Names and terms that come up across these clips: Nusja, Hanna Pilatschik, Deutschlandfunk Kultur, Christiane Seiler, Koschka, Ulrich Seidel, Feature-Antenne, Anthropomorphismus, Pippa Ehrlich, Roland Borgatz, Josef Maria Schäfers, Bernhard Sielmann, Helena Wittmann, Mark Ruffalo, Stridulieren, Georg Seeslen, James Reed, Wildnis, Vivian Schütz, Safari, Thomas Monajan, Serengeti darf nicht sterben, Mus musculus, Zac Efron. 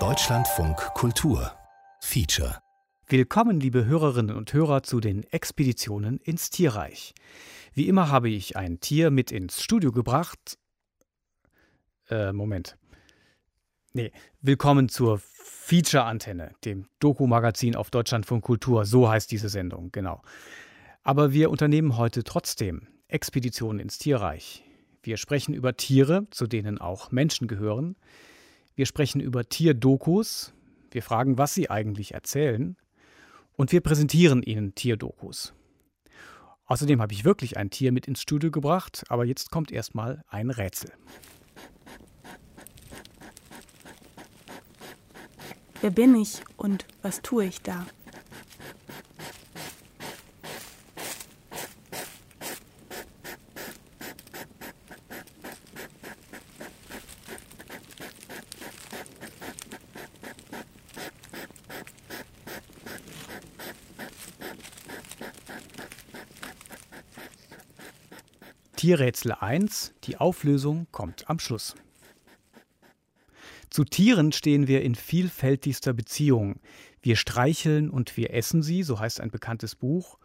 Deutschlandfunk Kultur Feature. Willkommen, liebe Hörerinnen und Hörer, zu den Expeditionen ins Tierreich. Wie immer habe ich ein Tier mit ins Studio gebracht. Willkommen zur Feature-Antenne, dem Doku-Magazin auf Deutschlandfunk Kultur. So heißt diese Sendung, genau. Aber wir unternehmen heute trotzdem Expeditionen ins Tierreich. Wir sprechen über Tiere, zu denen auch Menschen gehören. Wir sprechen über Tierdokus. Wir fragen, was sie eigentlich erzählen. Und wir präsentieren ihnen Tierdokus. Außerdem habe ich wirklich ein Tier mit ins Studio gebracht, aber jetzt kommt erstmal ein Rätsel. Wer bin ich und was tue ich da? Tierrätsel 1, die Auflösung kommt am Schluss. Zu Tieren stehen wir in vielfältigster Beziehung. Wir streicheln und wir essen sie, so heißt ein bekanntes Buch.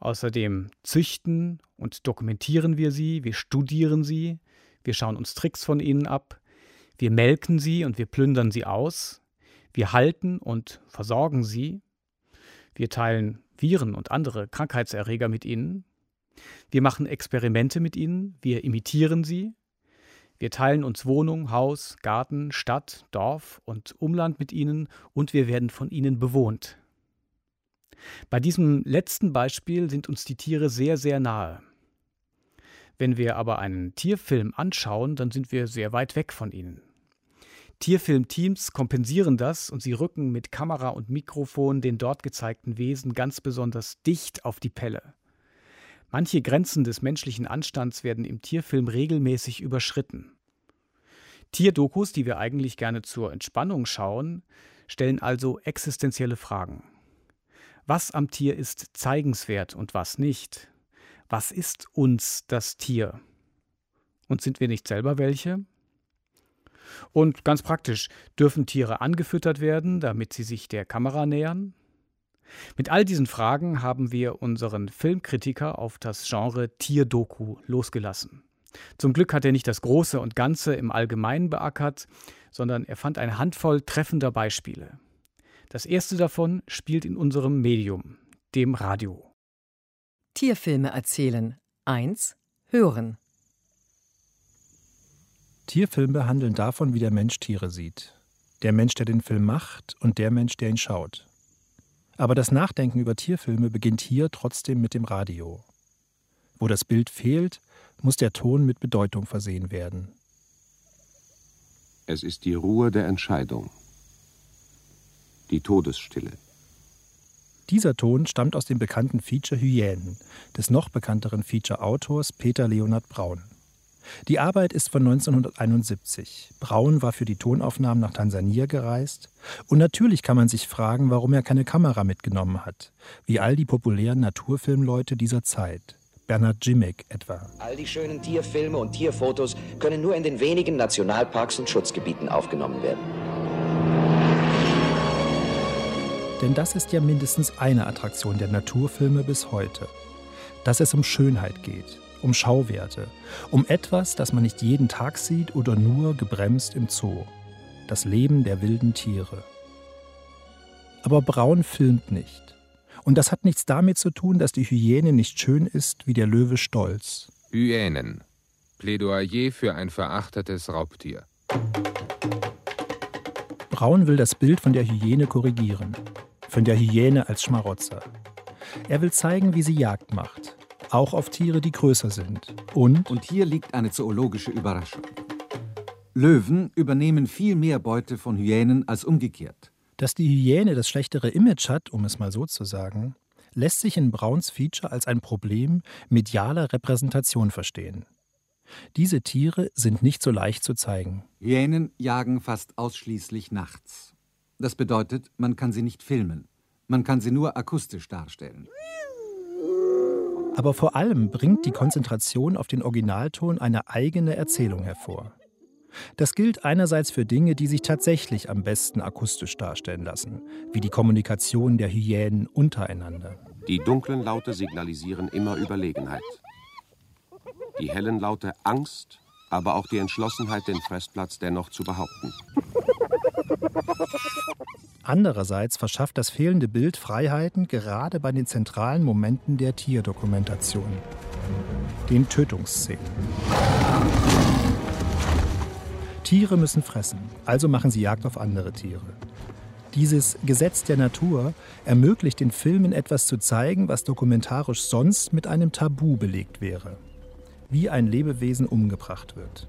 Außerdem züchten und dokumentieren wir sie, wir studieren sie, wir schauen uns Tricks von ihnen ab, wir melken sie und wir plündern sie aus, wir halten und versorgen sie, wir teilen Viren und andere Krankheitserreger mit ihnen. Wir machen Experimente mit ihnen, wir imitieren sie, wir teilen uns Wohnung, Haus, Garten, Stadt, Dorf und Umland mit ihnen und wir werden von ihnen bewohnt. Bei diesem letzten Beispiel sind uns die Tiere sehr, sehr nahe. Wenn wir aber einen Tierfilm anschauen, dann sind wir sehr weit weg von ihnen. Tierfilmteams kompensieren das und sie rücken mit Kamera und Mikrofon den dort gezeigten Wesen ganz besonders dicht auf die Pelle. Manche Grenzen des menschlichen Anstands werden im Tierfilm regelmäßig überschritten. Tierdokus, die wir eigentlich gerne zur Entspannung schauen, stellen also existenzielle Fragen. Was am Tier ist zeigenswert und was nicht? Was ist uns das Tier? Und sind wir nicht selber welche? Und ganz praktisch, dürfen Tiere angefüttert werden, damit sie sich der Kamera nähern? Mit all diesen Fragen haben wir unseren Filmkritiker auf das Genre Tierdoku losgelassen. Zum Glück hat er nicht das Große und Ganze im Allgemeinen beackert, sondern er fand eine Handvoll treffender Beispiele. Das erste davon spielt in unserem Medium, dem Radio. Tierfilme erzählen. 1. Hören. Tierfilme handeln davon, wie der Mensch Tiere sieht. Der Mensch, der den Film macht, und der Mensch, der ihn schaut. Aber das Nachdenken über Tierfilme beginnt hier trotzdem mit dem Radio. Wo das Bild fehlt, muss der Ton mit Bedeutung versehen werden. Es ist die Ruhe der Entscheidung. Die Todesstille. Dieser Ton stammt aus dem bekannten Feature Hyänen, des noch bekannteren Feature-Autors Peter Leonhard Braun. Die Arbeit ist von 1971. Braun war für die Tonaufnahmen nach Tansania gereist. Und natürlich kann man sich fragen, warum er keine Kamera mitgenommen hat. Wie all die populären Naturfilmleute dieser Zeit. Bernhard Sielmann etwa. All die schönen Tierfilme und Tierfotos können nur in den wenigen Nationalparks und Schutzgebieten aufgenommen werden. Denn das ist ja mindestens eine Attraktion der Naturfilme bis heute. Dass es um Schönheit geht. Um Schauwerte, um etwas, das man nicht jeden Tag sieht oder nur gebremst im Zoo. Das Leben der wilden Tiere. Aber Braun filmt nicht. Und das hat nichts damit zu tun, dass die Hyäne nicht schön ist, wie der Löwe stolz. Hyänen. Plädoyer für ein verachtetes Raubtier. Braun will das Bild von der Hyäne korrigieren. Von der Hyäne als Schmarotzer. Er will zeigen, wie sie Jagd macht. Auch auf Tiere, die größer sind. Und hier liegt eine zoologische Überraschung. Löwen übernehmen viel mehr Beute von Hyänen als umgekehrt. Dass die Hyäne das schlechtere Image hat, um es mal so zu sagen, lässt sich in Brauns Feature als ein Problem medialer Repräsentation verstehen. Diese Tiere sind nicht so leicht zu zeigen. Hyänen jagen fast ausschließlich nachts. Das bedeutet, man kann sie nicht filmen. Man kann sie nur akustisch darstellen. Aber vor allem bringt die Konzentration auf den Originalton eine eigene Erzählung hervor. Das gilt einerseits für Dinge, die sich tatsächlich am besten akustisch darstellen lassen, wie die Kommunikation der Hyänen untereinander. Die dunklen Laute signalisieren immer Überlegenheit. Die hellen Laute Angst, aber auch die Entschlossenheit, den Festplatz dennoch zu behaupten. Andererseits verschafft das fehlende Bild Freiheiten gerade bei den zentralen Momenten der Tierdokumentation, den Tötungsszenen. Tiere müssen fressen, also machen sie Jagd auf andere Tiere. Dieses Gesetz der Natur ermöglicht den Filmen etwas zu zeigen, was dokumentarisch sonst mit einem Tabu belegt wäre. Wie ein Lebewesen umgebracht wird.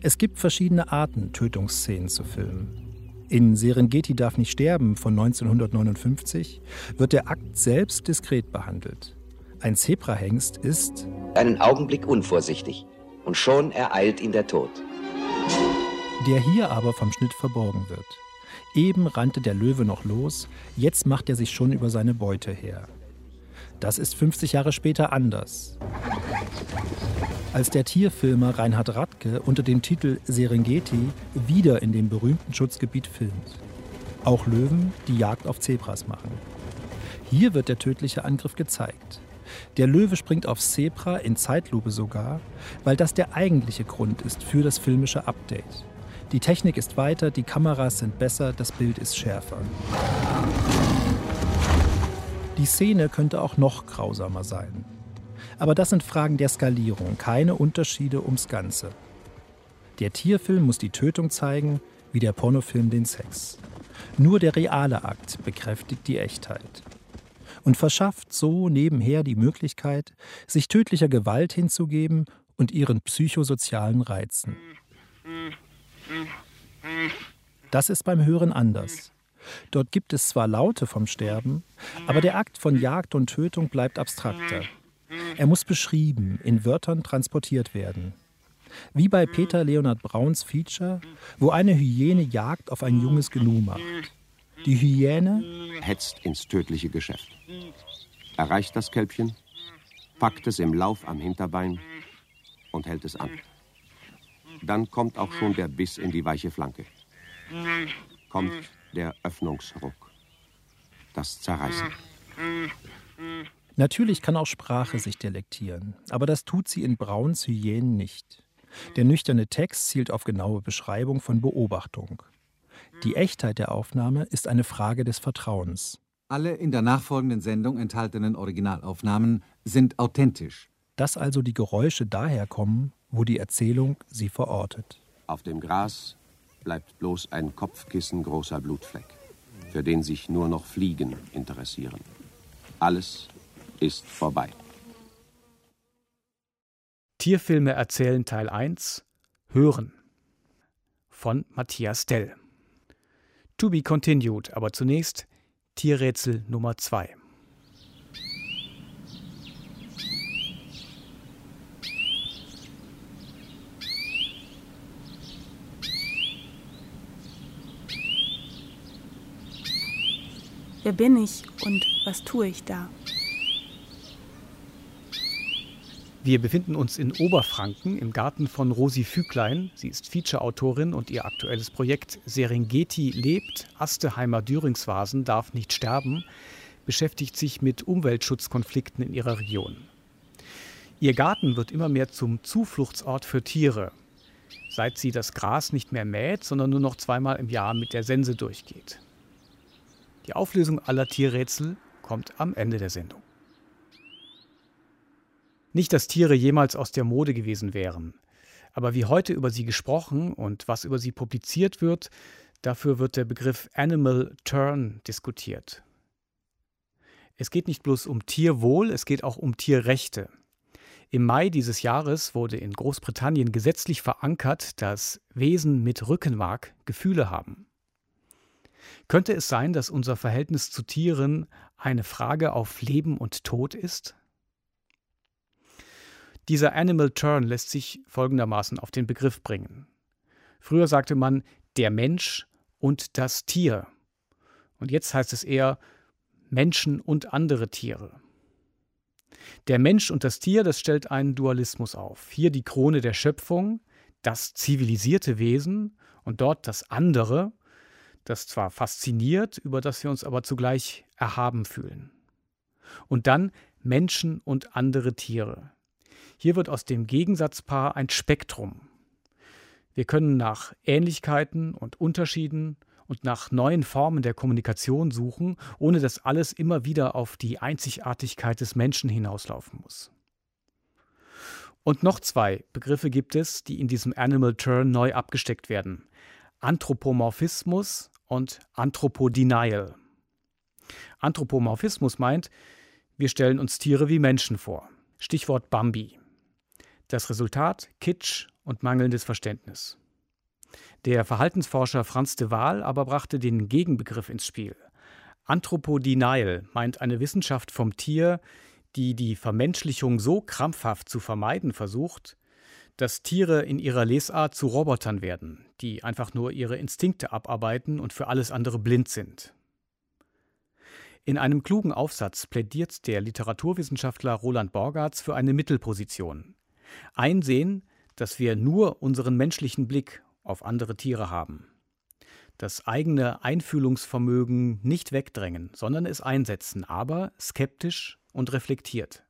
Es gibt verschiedene Arten, Tötungsszenen zu filmen. In Serengeti darf nicht sterben von 1959 wird der Akt selbst diskret behandelt. Ein Zebrahengst ist einen Augenblick unvorsichtig und schon ereilt ihn der Tod. Der hier aber vom Schnitt verborgen wird. Eben rannte der Löwe noch los, jetzt macht er sich schon über seine Beute her. Das ist 50 Jahre später anders. Als der Tierfilmer Reinhard Radke unter dem Titel Serengeti wieder in dem berühmten Schutzgebiet filmt. Auch Löwen, die Jagd auf Zebras machen. Hier wird der tödliche Angriff gezeigt. Der Löwe springt aufs Zebra, in Zeitlupe sogar, weil das der eigentliche Grund ist für das filmische Update. Die Technik ist weiter, die Kameras sind besser, das Bild ist schärfer. Die Szene könnte auch noch grausamer sein. Aber das sind Fragen der Skalierung, keine Unterschiede ums Ganze. Der Tierfilm muss die Tötung zeigen, wie der Pornofilm den Sex. Nur der reale Akt bekräftigt die Echtheit. Und verschafft so nebenher die Möglichkeit, sich tödlicher Gewalt hinzugeben und ihren psychosozialen Reizen. Das ist beim Hören anders. Dort gibt es zwar Laute vom Sterben, aber der Akt von Jagd und Tötung bleibt abstrakter. Er muss beschrieben, in Wörtern transportiert werden. Wie bei Peter Leonhard Brauns Feature, wo eine Hyäne Jagd auf ein junges Gnu macht. Die Hyäne hetzt ins tödliche Geschäft. Erreicht das Kälbchen, packt es im Lauf am Hinterbein und hält es an. Dann kommt auch schon der Biss in die weiche Flanke. Kommt der Öffnungsruck, das Zerreißen. Natürlich kann auch Sprache sich delektieren, aber das tut sie in Brauns Hyänen nicht. Der nüchterne Text zielt auf genaue Beschreibung von Beobachtung. Die Echtheit der Aufnahme ist eine Frage des Vertrauens. Alle in der nachfolgenden Sendung enthaltenen Originalaufnahmen sind authentisch. Dass also die Geräusche daher kommen, wo die Erzählung sie verortet. Auf dem Gras bleibt bloß ein Kopfkissen großer Blutfleck, für den sich nur noch Fliegen interessieren. Alles ist vorbei. Tierfilme erzählen Teil 1 Hören von Matthias Dell. To be continued, aber zunächst Tierrätsel Nummer 2. Wer bin ich und was tue ich da? Wir befinden uns in Oberfranken im Garten von Rosi Füglein. Sie ist Feature-Autorin und ihr aktuelles Projekt Serengeti lebt, Asteheimer Düringsvasen darf nicht sterben, beschäftigt sich mit Umweltschutzkonflikten in ihrer Region. Ihr Garten wird immer mehr zum Zufluchtsort für Tiere, seit sie das Gras nicht mehr mäht, sondern nur noch zweimal im Jahr mit der Sense durchgeht. Die Auflösung aller Tierrätsel kommt am Ende der Sendung. Nicht, dass Tiere jemals aus der Mode gewesen wären. Aber wie heute über sie gesprochen und was über sie publiziert wird, dafür wird der Begriff Animal Turn diskutiert. Es geht nicht bloß um Tierwohl, es geht auch um Tierrechte. Im Mai dieses Jahres wurde in Großbritannien gesetzlich verankert, dass Wesen mit Rückenmark Gefühle haben. Könnte es sein, dass unser Verhältnis zu Tieren eine Frage auf Leben und Tod ist? Dieser Animal Turn lässt sich folgendermaßen auf den Begriff bringen. Früher sagte man der Mensch und das Tier. Und jetzt heißt es eher Menschen und andere Tiere. Der Mensch und das Tier, das stellt einen Dualismus auf. Hier die Krone der Schöpfung, das zivilisierte Wesen und dort das andere, das zwar fasziniert, über das wir uns aber zugleich erhaben fühlen. Und dann Menschen und andere Tiere. Hier wird aus dem Gegensatzpaar ein Spektrum. Wir können nach Ähnlichkeiten und Unterschieden und nach neuen Formen der Kommunikation suchen, ohne dass alles immer wieder auf die Einzigartigkeit des Menschen hinauslaufen muss. Und noch zwei Begriffe gibt es, die in diesem Animal Turn neu abgesteckt werden: Anthropomorphismus und Anthropodenial. Anthropomorphismus meint, wir stellen uns Tiere wie Menschen vor. Stichwort Bambi. Das Resultat: Kitsch und mangelndes Verständnis. Der Verhaltensforscher Franz de Waal aber brachte den Gegenbegriff ins Spiel. Anthropodenial meint eine Wissenschaft vom Tier, die die Vermenschlichung so krampfhaft zu vermeiden versucht, dass Tiere in ihrer Lesart zu Robotern werden, die einfach nur ihre Instinkte abarbeiten und für alles andere blind sind. In einem klugen Aufsatz plädiert der Literaturwissenschaftler Roland Borgatz für eine Mittelposition. Einsehen, dass wir nur unseren menschlichen Blick auf andere Tiere haben. Das eigene Einfühlungsvermögen nicht wegdrängen, sondern es einsetzen, aber skeptisch und reflektiert.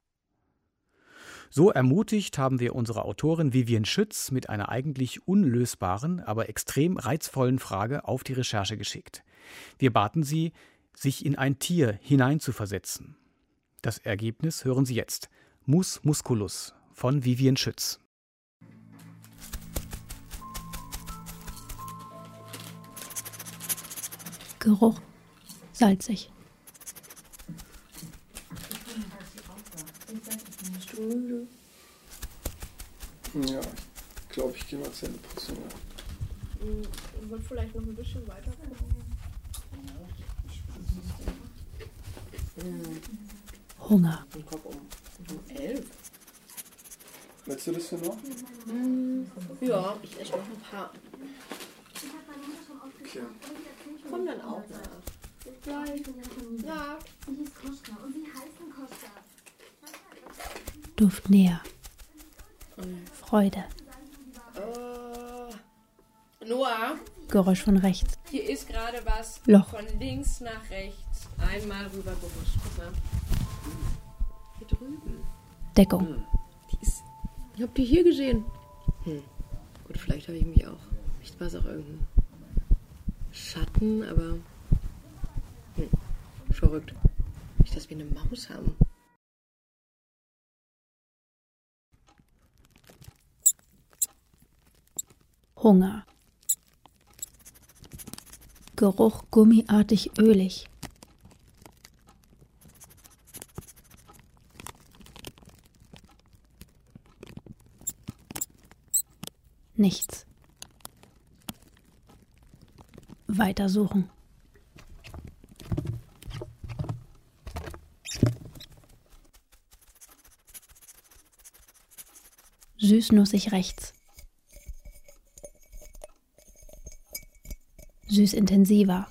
So ermutigt haben wir unsere Autorin Vivian Schütz mit einer eigentlich unlösbaren, aber extrem reizvollen Frage auf die Recherche geschickt. Wir baten sie, sich in ein Tier hineinzuversetzen. Das Ergebnis hören Sie jetzt. Mus musculus von Vivian Schütz. Geruch. Salzig. Ja, ich glaube, ich gehe mal Zähne putzen. Ich würde vielleicht noch ein bisschen weiter gucken. Hunger. Um 11. Willst du das denn noch? Ja, ich esse noch ein paar. Okay. Komm dann auch nach. Ja. Sie hieß Koschka und sie heißen Koschka. Duft näher. Freude. Noah. Geräusch von rechts. Hier ist gerade was. Loch. Von links nach rechts. Einmal rüber gerutscht. Guck mal. Hier drüben. Deckung. Ich hab die hier gesehen. Gut, vielleicht habe ich mich auch. Vielleicht war es auch irgendein Schatten, aber verrückt. Nicht, dass wir eine Maus haben. Hunger. Geruch gummiartig ölig. Nichts. Weitersuchen. Süßnussig rechts. Süß intensiver.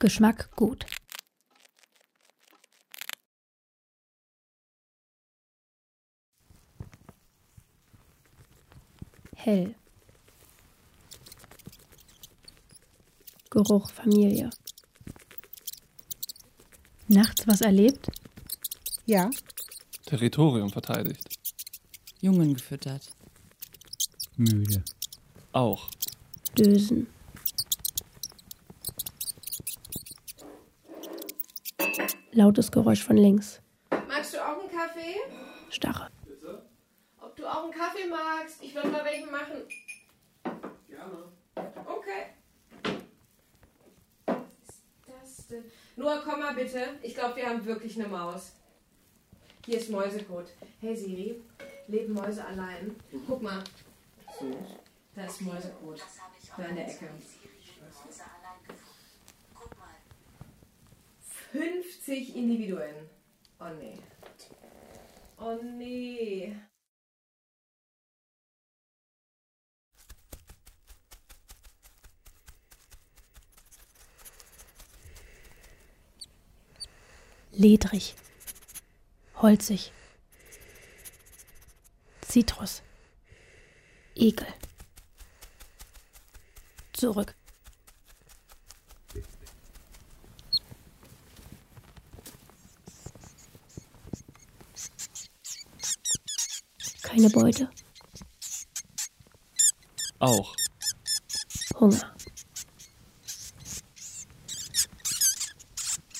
Geschmack gut. Hell. Geruch Familie. Nachts was erlebt? Ja. Territorium verteidigt. Jungen gefüttert. Müde. Auch. Dösen. Lautes Geräusch von links. Magst du auch einen Kaffee? Starre. Bitte? Ob du auch einen Kaffee magst? Ich würde mal welchen machen. Gerne. Okay. Was ist das denn? Noah, komm mal bitte. Ich glaube, wir haben wirklich eine Maus. Hier ist Mäusekot. Hey Siri. Leben Mäuse allein. Guck mal. Da ist Mäusekot. Da in der Ecke. 50 Individuen. Oh nee. Oh nee. Ledrig. holzig. Zitrus. Ekel. Zurück. Keine Beute. Auch. Hunger.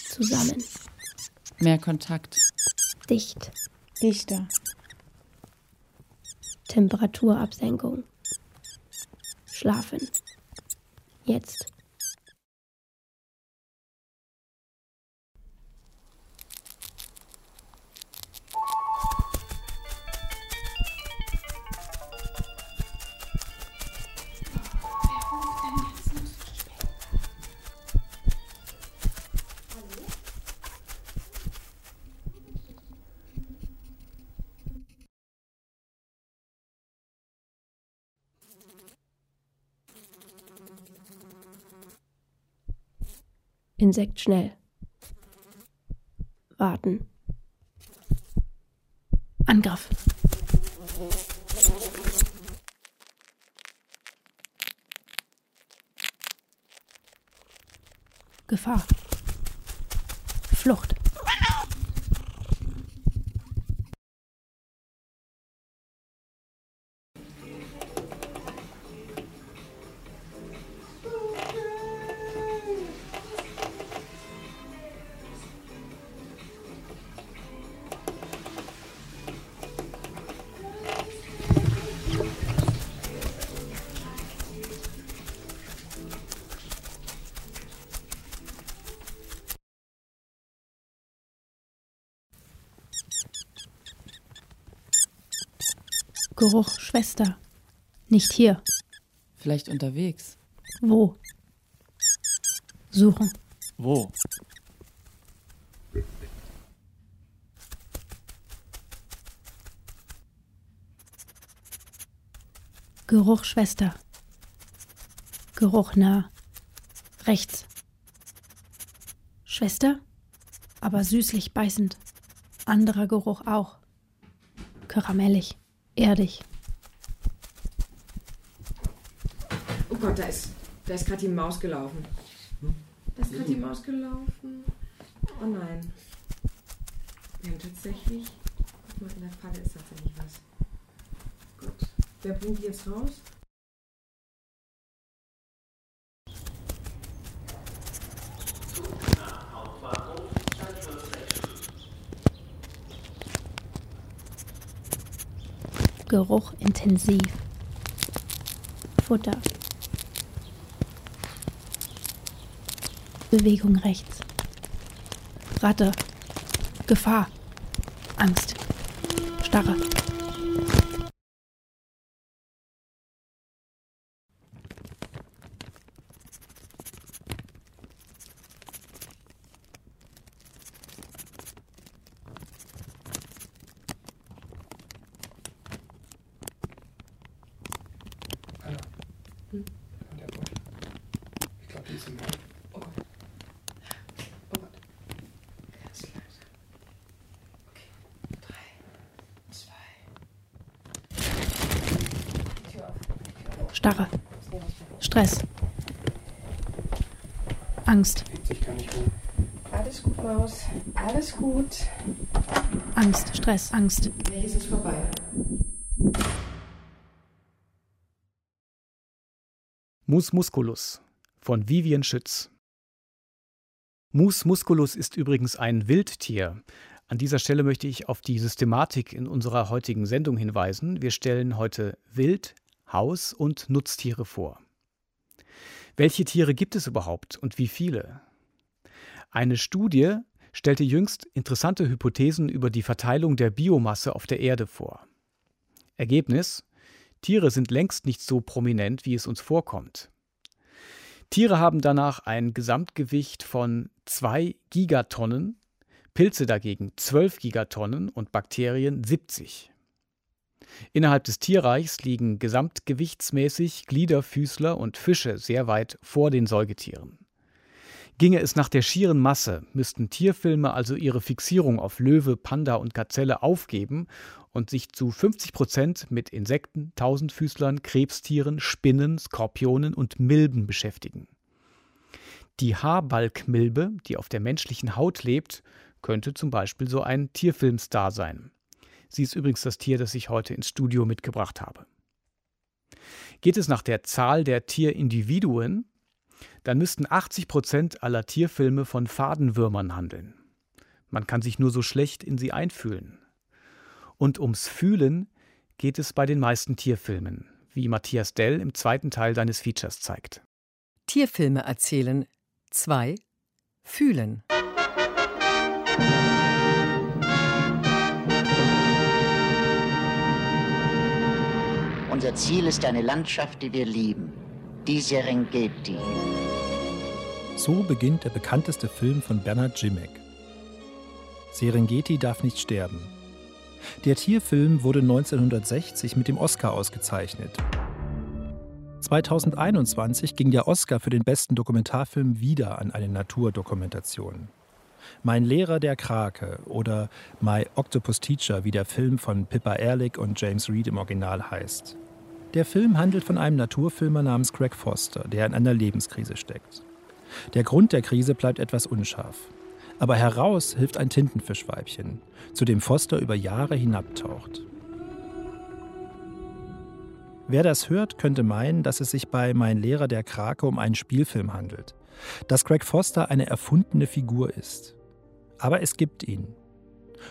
Zusammen. Mehr Kontakt. Dicht. Dichter. Temperaturabsenkung. Schlafen. Jetzt. Insekt schnell. Warten. Angriff. Gefahr. Flucht. Geruch, Schwester. Nicht hier. Vielleicht unterwegs. Wo? Suchen. Wo? Geruch, Schwester. Geruch nah. Rechts. Schwester, aber süßlich beißend. Anderer Geruch auch. Karamellig. Erdig. Oh Gott, da ist gerade die Maus gelaufen. Da ist gerade die Maus gelaufen. Oh nein. Wir haben tatsächlich... Guck mal, in der Falle ist tatsächlich was. Gott. Wer bringt die jetzt raus? Geruch intensiv. Futter. Bewegung rechts. Ratte. Gefahr. Angst. Starre. Starre. Stress. Angst. Alles gut, Maus. Alles gut. Angst, Stress, Angst. Nee, es ist vorbei. Mus musculus von Vivian Schütz. Mus musculus ist übrigens ein Wildtier. An dieser Stelle möchte ich auf die Systematik in unserer heutigen Sendung hinweisen. Wir stellen heute Wild, Haus- und Nutztiere vor. Welche Tiere gibt es überhaupt und wie viele? Eine Studie stellte jüngst interessante Hypothesen über die Verteilung der Biomasse auf der Erde vor. Ergebnis: Tiere sind längst nicht so prominent, wie es uns vorkommt. Tiere haben danach ein Gesamtgewicht von 2 Gigatonnen, Pilze dagegen 12 Gigatonnen und Bakterien 70. Innerhalb des Tierreichs liegen gesamtgewichtsmäßig Gliederfüßler und Fische sehr weit vor den Säugetieren. Ginge es nach der schieren Masse, müssten Tierfilme also ihre Fixierung auf Löwe, Panda und Gazelle aufgeben und sich zu 50% mit Insekten, Tausendfüßlern, Krebstieren, Spinnen, Skorpionen und Milben beschäftigen. Die Haarbalkmilbe, die auf der menschlichen Haut lebt, könnte zum Beispiel so ein Tierfilmstar sein. Sie ist übrigens das Tier, das ich heute ins Studio mitgebracht habe. Geht es nach der Zahl der Tierindividuen, dann müssten 80% aller Tierfilme von Fadenwürmern handeln. Man kann sich nur so schlecht in sie einfühlen. Und ums Fühlen geht es bei den meisten Tierfilmen, wie Matthias Dell im zweiten Teil deines Features zeigt. Tierfilme erzählen 2. Fühlen. Unser Ziel ist eine Landschaft, die wir lieben. Die Serengeti. So beginnt der bekannteste Film von Bernhard Sielmann. Serengeti darf nicht sterben. Der Tierfilm wurde 1960 mit dem Oscar ausgezeichnet. 2021 ging der Oscar für den besten Dokumentarfilm wieder an eine Naturdokumentation. Mein Lehrer der Krake oder My Octopus Teacher, wie der Film von Pippa Ehrlich und James Reed im Original heißt. Der Film handelt von einem Naturfilmer namens Craig Foster, der in einer Lebenskrise steckt. Der Grund der Krise bleibt etwas unscharf. Aber heraus hilft ein Tintenfischweibchen, zu dem Foster über Jahre hinabtaucht. Wer das hört, könnte meinen, dass es sich bei Mein Lehrer der Krake um einen Spielfilm handelt. Dass Craig Foster eine erfundene Figur ist. Aber es gibt ihn.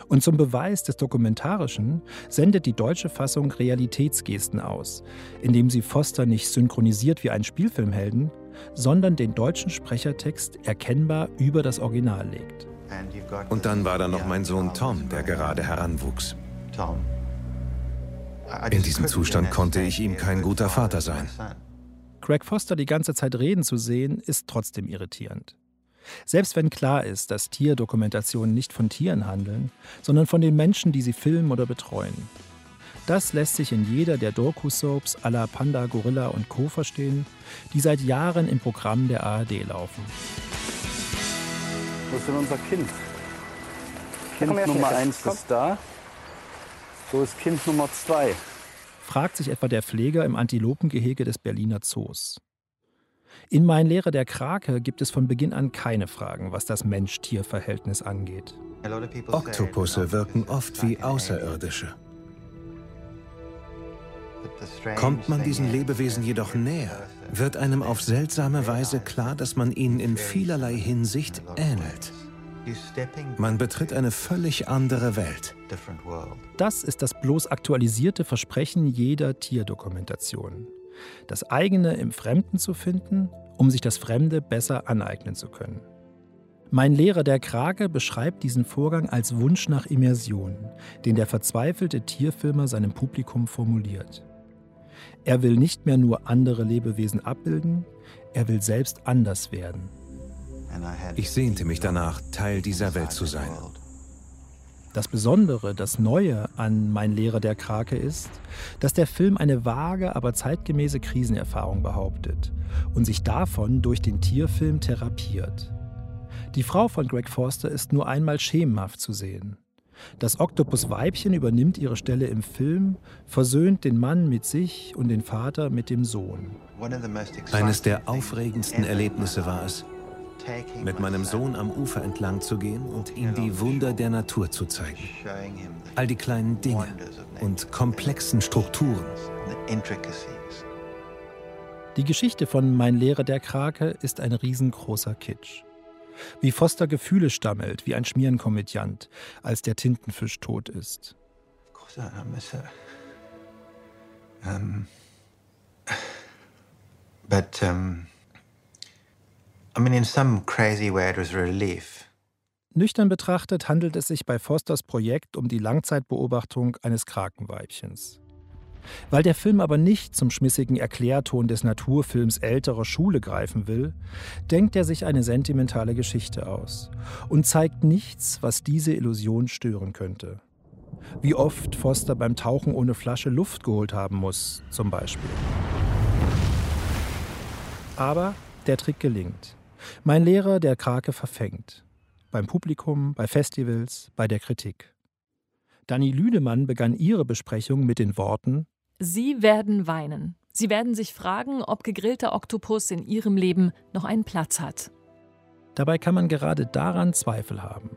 Und zum Beweis des Dokumentarischen sendet die deutsche Fassung Realitätsgesten aus, indem sie Foster nicht synchronisiert wie einen Spielfilmhelden, sondern den deutschen Sprechertext erkennbar über das Original legt. Und dann war da noch mein Sohn Tom, der gerade heranwuchs. In diesem Zustand konnte ich ihm kein guter Vater sein. Craig Foster die ganze Zeit reden zu sehen, ist trotzdem irritierend. Selbst wenn klar ist, dass Tierdokumentationen nicht von Tieren handeln, sondern von den Menschen, die sie filmen oder betreuen. Das lässt sich in jeder der Doku-Soaps à la Panda, Gorilla und Co. verstehen, die seit Jahren im Programm der ARD laufen. Wo ist denn unser Kind? Kind Nummer 1 ist da. So ist Kind Nummer 2. Fragt sich etwa der Pfleger im Antilopengehege des Berliner Zoos. In Mein Lehrer der Krake gibt es von Beginn an keine Fragen, was das Mensch-Tier-Verhältnis angeht. Oktopusse wirken oft wie Außerirdische. Kommt man diesen Lebewesen jedoch näher, wird einem auf seltsame Weise klar, dass man ihnen in vielerlei Hinsicht ähnelt. Man betritt eine völlig andere Welt. Das ist das bloß aktualisierte Versprechen jeder Tierdokumentation. Das eigene im Fremden zu finden, um sich das Fremde besser aneignen zu können. Mein Lehrer der Krake beschreibt diesen Vorgang als Wunsch nach Immersion, den der verzweifelte Tierfilmer seinem Publikum formuliert. Er will nicht mehr nur andere Lebewesen abbilden, er will selbst anders werden. Ich sehnte mich danach, Teil dieser Welt zu sein. Das Besondere, das Neue an Mein Lehrer der Krake ist, dass der Film eine vage, aber zeitgemäße Krisenerfahrung behauptet und sich davon durch den Tierfilm therapiert. Die Frau von Craig Foster ist nur einmal schemenhaft zu sehen. Das Oktopusweibchen übernimmt ihre Stelle im Film, versöhnt den Mann mit sich und den Vater mit dem Sohn. Eines der aufregendsten Erlebnisse war es, mit meinem Sohn am Ufer entlang zu gehen und ihm die Wunder der Natur zu zeigen. All die kleinen Dinge und komplexen Strukturen. Die Geschichte von Mein Lehrer der Krake ist ein riesengroßer Kitsch. Wie Foster Gefühle stammelt, wie ein Schmierenkomödiant, als der Tintenfisch tot ist. In some crazy way it was a relief. Nüchtern betrachtet handelt es sich bei Fosters Projekt um die Langzeitbeobachtung eines Krakenweibchens. Weil der Film aber nicht zum schmissigen Erklärton des Naturfilms älterer Schule greifen will, denkt er sich eine sentimentale Geschichte aus und zeigt nichts, was diese Illusion stören könnte. Wie oft Foster beim Tauchen ohne Flasche Luft geholt haben muss, zum Beispiel. Aber der Trick gelingt. Mein Lehrer der Krake verfängt. Beim Publikum, bei Festivals, bei der Kritik. Dani Lüdemann begann ihre Besprechung mit den Worten: Sie werden weinen. Sie werden sich fragen, ob gegrillter Oktopus in ihrem Leben noch einen Platz hat. Dabei kann man gerade daran Zweifel haben.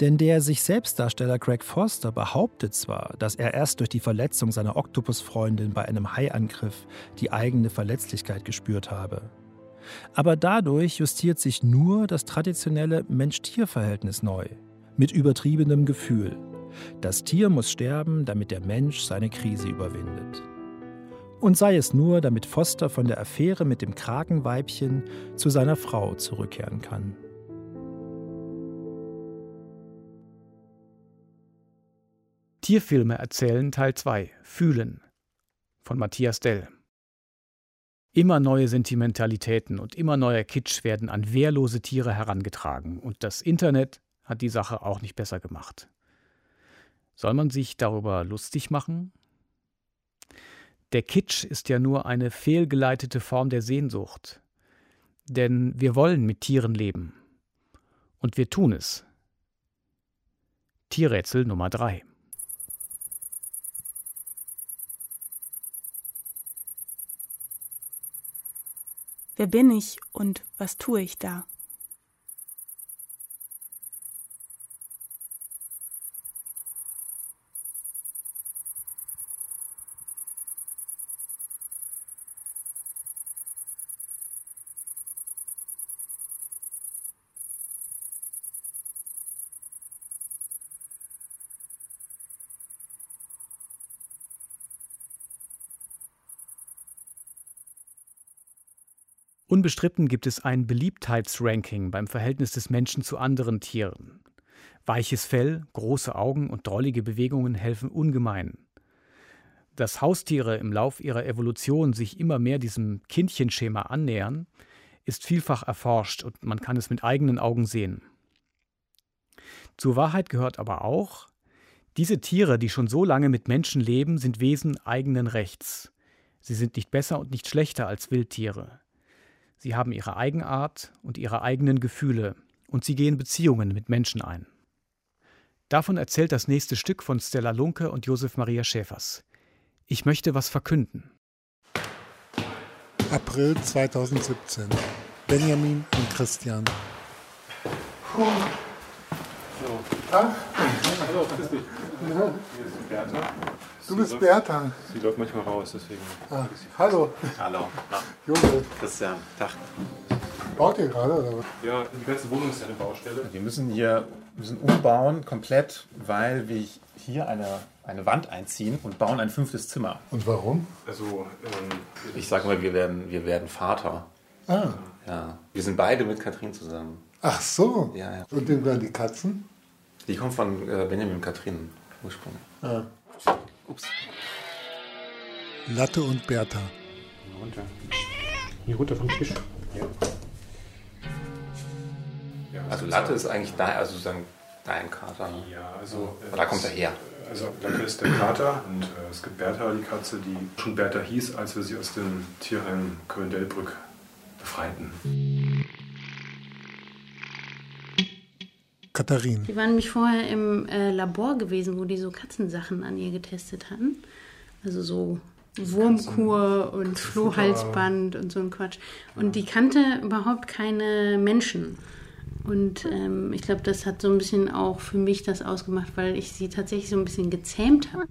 Denn der sich selbst Darsteller Craig Foster behauptet zwar, dass er erst durch die Verletzung seiner Oktopusfreundin bei einem Haiangriff die eigene Verletzlichkeit gespürt habe. Aber dadurch justiert sich nur das traditionelle Mensch-Tier-Verhältnis neu, mit übertriebenem Gefühl. Das Tier muss sterben, damit der Mensch seine Krise überwindet. Und sei es nur, damit Foster von der Affäre mit dem Krakenweibchen zu seiner Frau zurückkehren kann. Tierfilme erzählen Teil 2 – Fühlen von Matthias Dell. Immer neue Sentimentalitäten und immer neuer Kitsch werden an wehrlose Tiere herangetragen. Und das Internet hat die Sache auch nicht besser gemacht. Soll man sich darüber lustig machen? Der Kitsch ist ja nur eine fehlgeleitete Form der Sehnsucht. Denn wir wollen mit Tieren leben. Und wir tun es. Tierrätsel Nummer 3. Wer bin ich und was tue ich da? Unbestritten gibt es ein Beliebtheitsranking beim Verhältnis des Menschen zu anderen Tieren. Weiches Fell, große Augen und drollige Bewegungen helfen ungemein. Dass Haustiere im Lauf ihrer Evolution sich immer mehr diesem Kindchenschema annähern, ist vielfach erforscht und man kann es mit eigenen Augen sehen. Zur Wahrheit gehört aber auch, diese Tiere, die schon so lange mit Menschen leben, sind Wesen eigenen Rechts. Sie sind nicht besser und nicht schlechter als Wildtiere. Sie haben ihre Eigenart und ihre eigenen Gefühle und sie gehen Beziehungen mit Menschen ein. Davon erzählt das nächste Stück von Stella Lunke und Josef Maria Schäfers. Ich möchte was verkünden. April 2017. Benjamin und Christian. Hallo. Hallo, grüß dich. Hier ist Bertha. Du bist Bertha. Sie läuft manchmal raus, deswegen. Ah, hallo. Hallo. Josef. Christian. Tag. Baut ihr gerade, oder was? Ja, die ganze Wohnung ist ja eine Baustelle. Wir müssen hier umbauen, komplett, weil wir hier eine Wand einziehen und bauen ein 5. Zimmer. Und warum? Also, ich sag mal, wir werden Vater. Ah. Ja. Wir sind beide mit Katrin zusammen. Ach so. Ja, ja. Und dem werden die Katzen? Die kommen von Benjamin und Katrin ursprünglich. Ah. Ups. Latte und Bertha. Runter. Hier runter vom Tisch. Ja. Also Latte ist eigentlich da, also sozusagen dein Kater. Ja, also da kommt er her. Also Latte ist der Kater und es gibt Bertha, die Katze, die schon Bertha hieß, als wir sie aus dem Tierheim Köln-Delbrück befreiten. Katharin. Die waren nämlich vorher im Labor gewesen, wo die so Katzensachen an ihr getestet hatten. Also so Wurmkur und Flohhalsband und so ein Quatsch. Und die kannte überhaupt keine Menschen. Und ich glaube, das hat so ein bisschen auch für mich das ausgemacht, weil ich sie tatsächlich so ein bisschen gezähmt habe.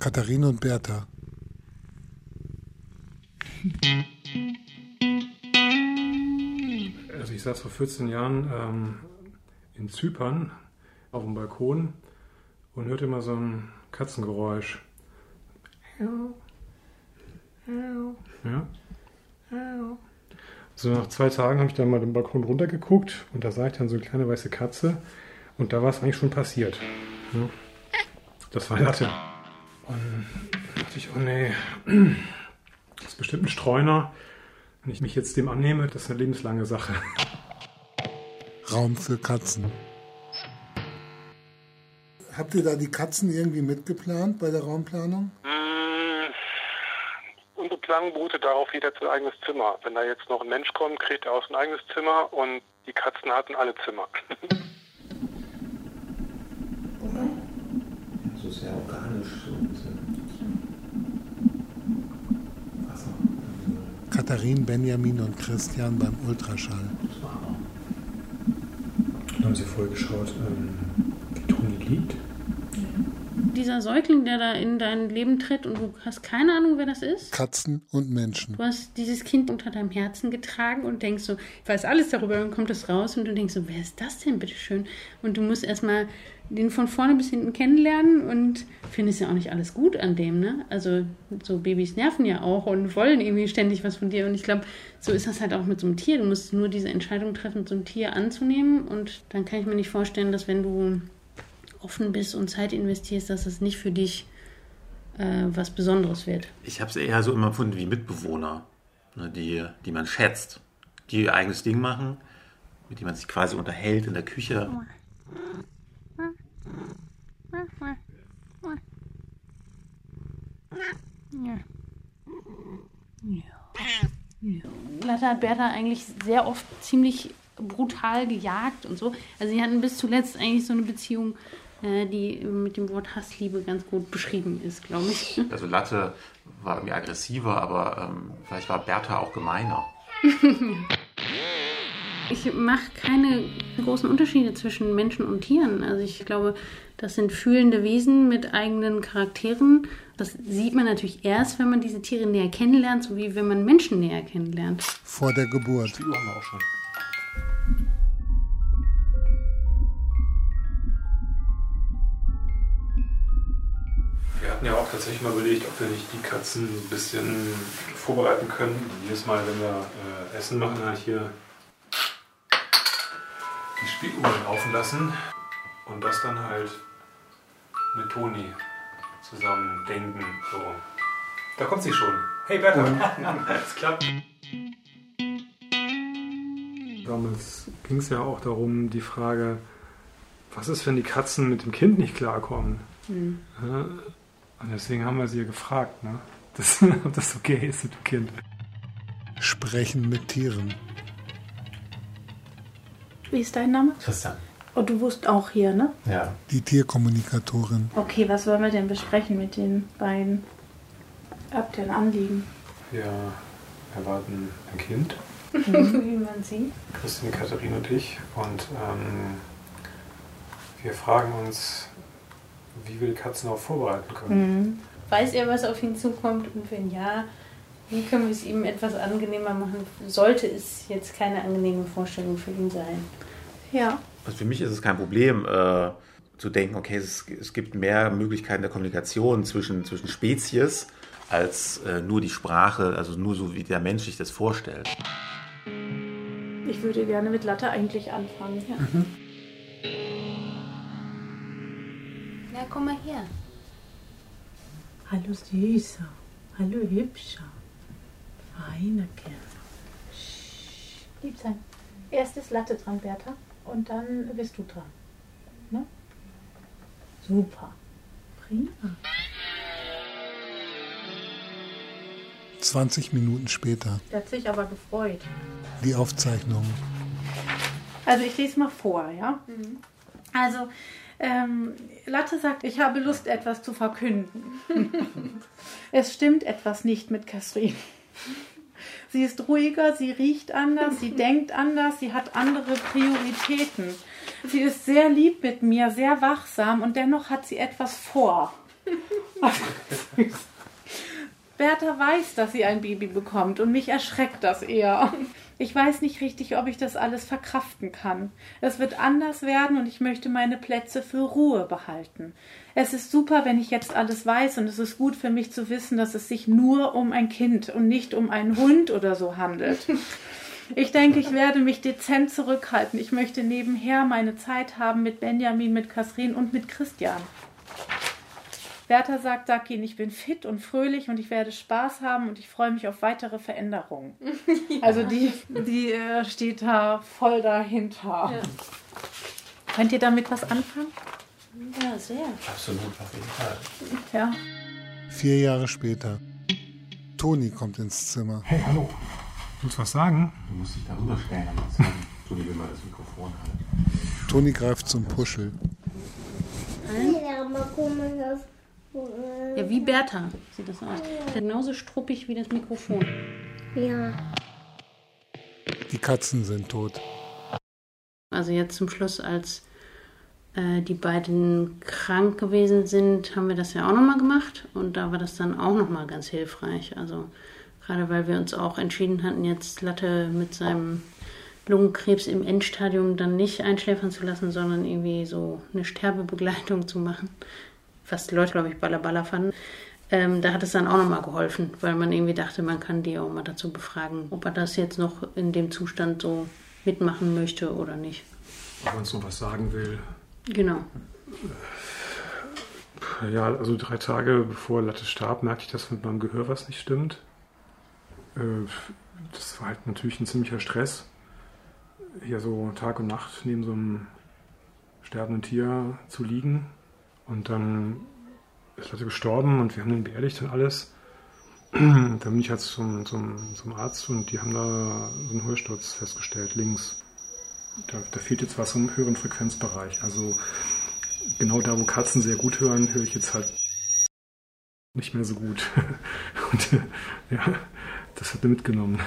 Katharin und Bertha. Also ich saß vor 14 Jahren in Zypern auf dem Balkon und hörte immer so ein Katzengeräusch. Ja. So nach 2 Tagen habe ich dann mal den Balkon runtergeguckt und da sah ich dann so eine kleine weiße Katze und da war es eigentlich schon passiert. Ja. Das war Latte. Und da dachte ich, oh nee, das ist bestimmt ein Streuner. Wenn ich mich jetzt dem annehme, das ist eine lebenslange Sache. Raum für Katzen. Habt ihr da die Katzen irgendwie mitgeplant bei der Raumplanung? Unsere lang brutet darauf jeder sein eigenes Zimmer. Wenn da jetzt noch ein Mensch kommt, kriegt er aus ein eigenes Zimmer und die Katzen hatten alle Zimmer. Oder? Ja, so sehr organisch. Katharin, Benjamin und Christian beim Ultraschall. Das war Hammer. Haben Sie vorher geschaut, wie Toni liegt? Dieser Säugling, der da in dein Leben tritt und du hast keine Ahnung, wer das ist? Katzen und Menschen. Du hast dieses Kind unter deinem Herzen getragen und denkst so, ich weiß alles darüber, dann kommt das raus und du denkst so, wer ist das denn, bitteschön? Und du musst erstmal den von vorne bis hinten kennenlernen und findest ja auch nicht alles gut an dem, ne? Also so Babys nerven ja auch und wollen irgendwie ständig was von dir und ich glaube, so ist das halt auch mit so einem Tier. Du musst nur diese Entscheidung treffen, so ein Tier anzunehmen und dann kann ich mir nicht vorstellen, dass wenn du offen bist und Zeit investierst, dass es nicht für dich was Besonderes wird. Ich habe es eher so immer empfunden wie Mitbewohner, ne, die man schätzt, die ihr eigenes Ding machen, mit denen man sich quasi unterhält in der Küche. Glatter hat Bertha eigentlich sehr oft ziemlich brutal gejagt und so. Also sie hatten bis zuletzt eigentlich so eine Beziehung, die mit dem Wort Hassliebe ganz gut beschrieben ist, glaube ich. Also Latte war irgendwie aggressiver, aber vielleicht war Bertha auch gemeiner. Ich mache keine großen Unterschiede zwischen Menschen und Tieren. Also ich glaube, das sind fühlende Wesen mit eigenen Charakteren. Das sieht man natürlich erst, wenn man diese Tiere näher kennenlernt, so wie wenn man Menschen näher kennenlernt. Vor der Geburt. Die Uhr haben wir auch schon. Wir hatten ja auch tatsächlich mal überlegt, ob wir nicht die Katzen ein bisschen vorbereiten können. Jedes Mal, wenn wir Essen machen, halt hier die Spieluhren laufen lassen und das dann halt mit Toni zusammen denken. So. Da kommt sie schon. Hey Bertha, es klappt. Damals ging es ja auch darum, die Frage, was ist, wenn die Katzen mit dem Kind nicht klarkommen? Mhm. Und deswegen haben wir sie ja gefragt, ne? Ob das okay ist mit dem Kind. Sprechen mit Tieren. Wie ist dein Name? Christian. Und du wohnst auch hier, ne? Ja. Die Tierkommunikatorin. Okay, was wollen wir denn besprechen mit den beiden? Habt ihr ein Anliegen? Wir erwarten ein Kind. Wie man sieht. Christian, Katharina und ich. Und wir fragen uns, wie wir die Katzen auch vorbereiten können. Mhm. Weiß er, was auf ihn zukommt? Und wenn ja, wie können wir es ihm etwas angenehmer machen? Sollte es jetzt keine angenehme Vorstellung für ihn sein? Ja. Also für mich ist es kein Problem, zu denken, okay, es gibt mehr Möglichkeiten der Kommunikation zwischen Spezies als nur die Sprache, also nur so, wie der Mensch sich das vorstellt. Ich würde gerne mit Latte eigentlich anfangen. Ja. Mhm. Na, komm mal her. Hallo Süßer. Hallo Hübscher. Feiner Kerl. Lieb sein. Erst ist Latte dran, Bertha. Und dann bist du dran. Ne? Super. Prima. 20 Minuten später. Der hat sich aber gefreut. Die Aufzeichnung. Also ich lese mal vor, ja? Mhm. Also... Latte sagt, ich habe Lust, etwas zu verkünden. Es stimmt etwas nicht mit Katrin. Sie ist ruhiger, sie riecht anders, sie denkt anders, sie hat andere Prioritäten. Sie ist sehr lieb mit mir, sehr wachsam und dennoch hat sie etwas vor. Bertha weiß, dass sie ein Baby bekommt und mich erschreckt das eher. Ich weiß nicht richtig, ob ich das alles verkraften kann. Es wird anders werden und ich möchte meine Plätze für Ruhe behalten. Es ist super, wenn ich jetzt alles weiß und es ist gut für mich zu wissen, dass es sich nur um ein Kind und nicht um einen Hund oder so handelt. Ich denke, ich werde mich dezent zurückhalten. Ich möchte nebenher meine Zeit haben mit Benjamin, mit Katrin und mit Christian. Bertha sagt, sag ihn, ich bin fit und fröhlich und ich werde Spaß haben und ich freue mich auf weitere Veränderungen. Ja. Also die steht da voll dahinter. Ja. Könnt ihr damit was anfangen? Ja, sehr. Absolut, auf jeden Fall. Ja. 4 Jahre später. Toni kommt ins Zimmer. Hey, hallo. Willst du was sagen? Du musst dich darüber stellen. Toni will mal das Mikrofon halten. Toni greift zum Puschel. Ja, wie Bertha sieht das aus. Genauso struppig wie das Mikrofon. Ja. Die Katzen sind tot. Also jetzt zum Schluss, als die beiden krank gewesen sind, haben wir das ja auch nochmal gemacht. Und da war das dann auch nochmal ganz hilfreich. Also gerade weil wir uns auch entschieden hatten, jetzt Latte mit seinem Lungenkrebs im Endstadium dann nicht einschläfern zu lassen, sondern irgendwie so eine Sterbebegleitung zu machen. Was die Leute, glaube ich, Balla fanden. Da hat es dann auch nochmal geholfen, weil man irgendwie dachte, man kann die auch mal dazu befragen, ob er das jetzt noch in dem Zustand so mitmachen möchte oder nicht. Ob man so was sagen will. Genau. Ja, also 3 Tage bevor Latte starb, merkte ich, dass mit meinem Gehör was nicht stimmt. Das war halt natürlich ein ziemlicher Stress. Hier so Tag und Nacht neben so einem sterbenden Tier zu liegen. Und dann ist Latte gestorben und wir haben den beerdigt und alles. Dann bin ich halt zum Arzt und die haben da so einen Hörsturz festgestellt, links. Da fehlt jetzt was im höheren Frequenzbereich. Also genau da, wo Katzen sehr gut hören, höre ich jetzt halt nicht mehr so gut. Und ja, das hat er mitgenommen.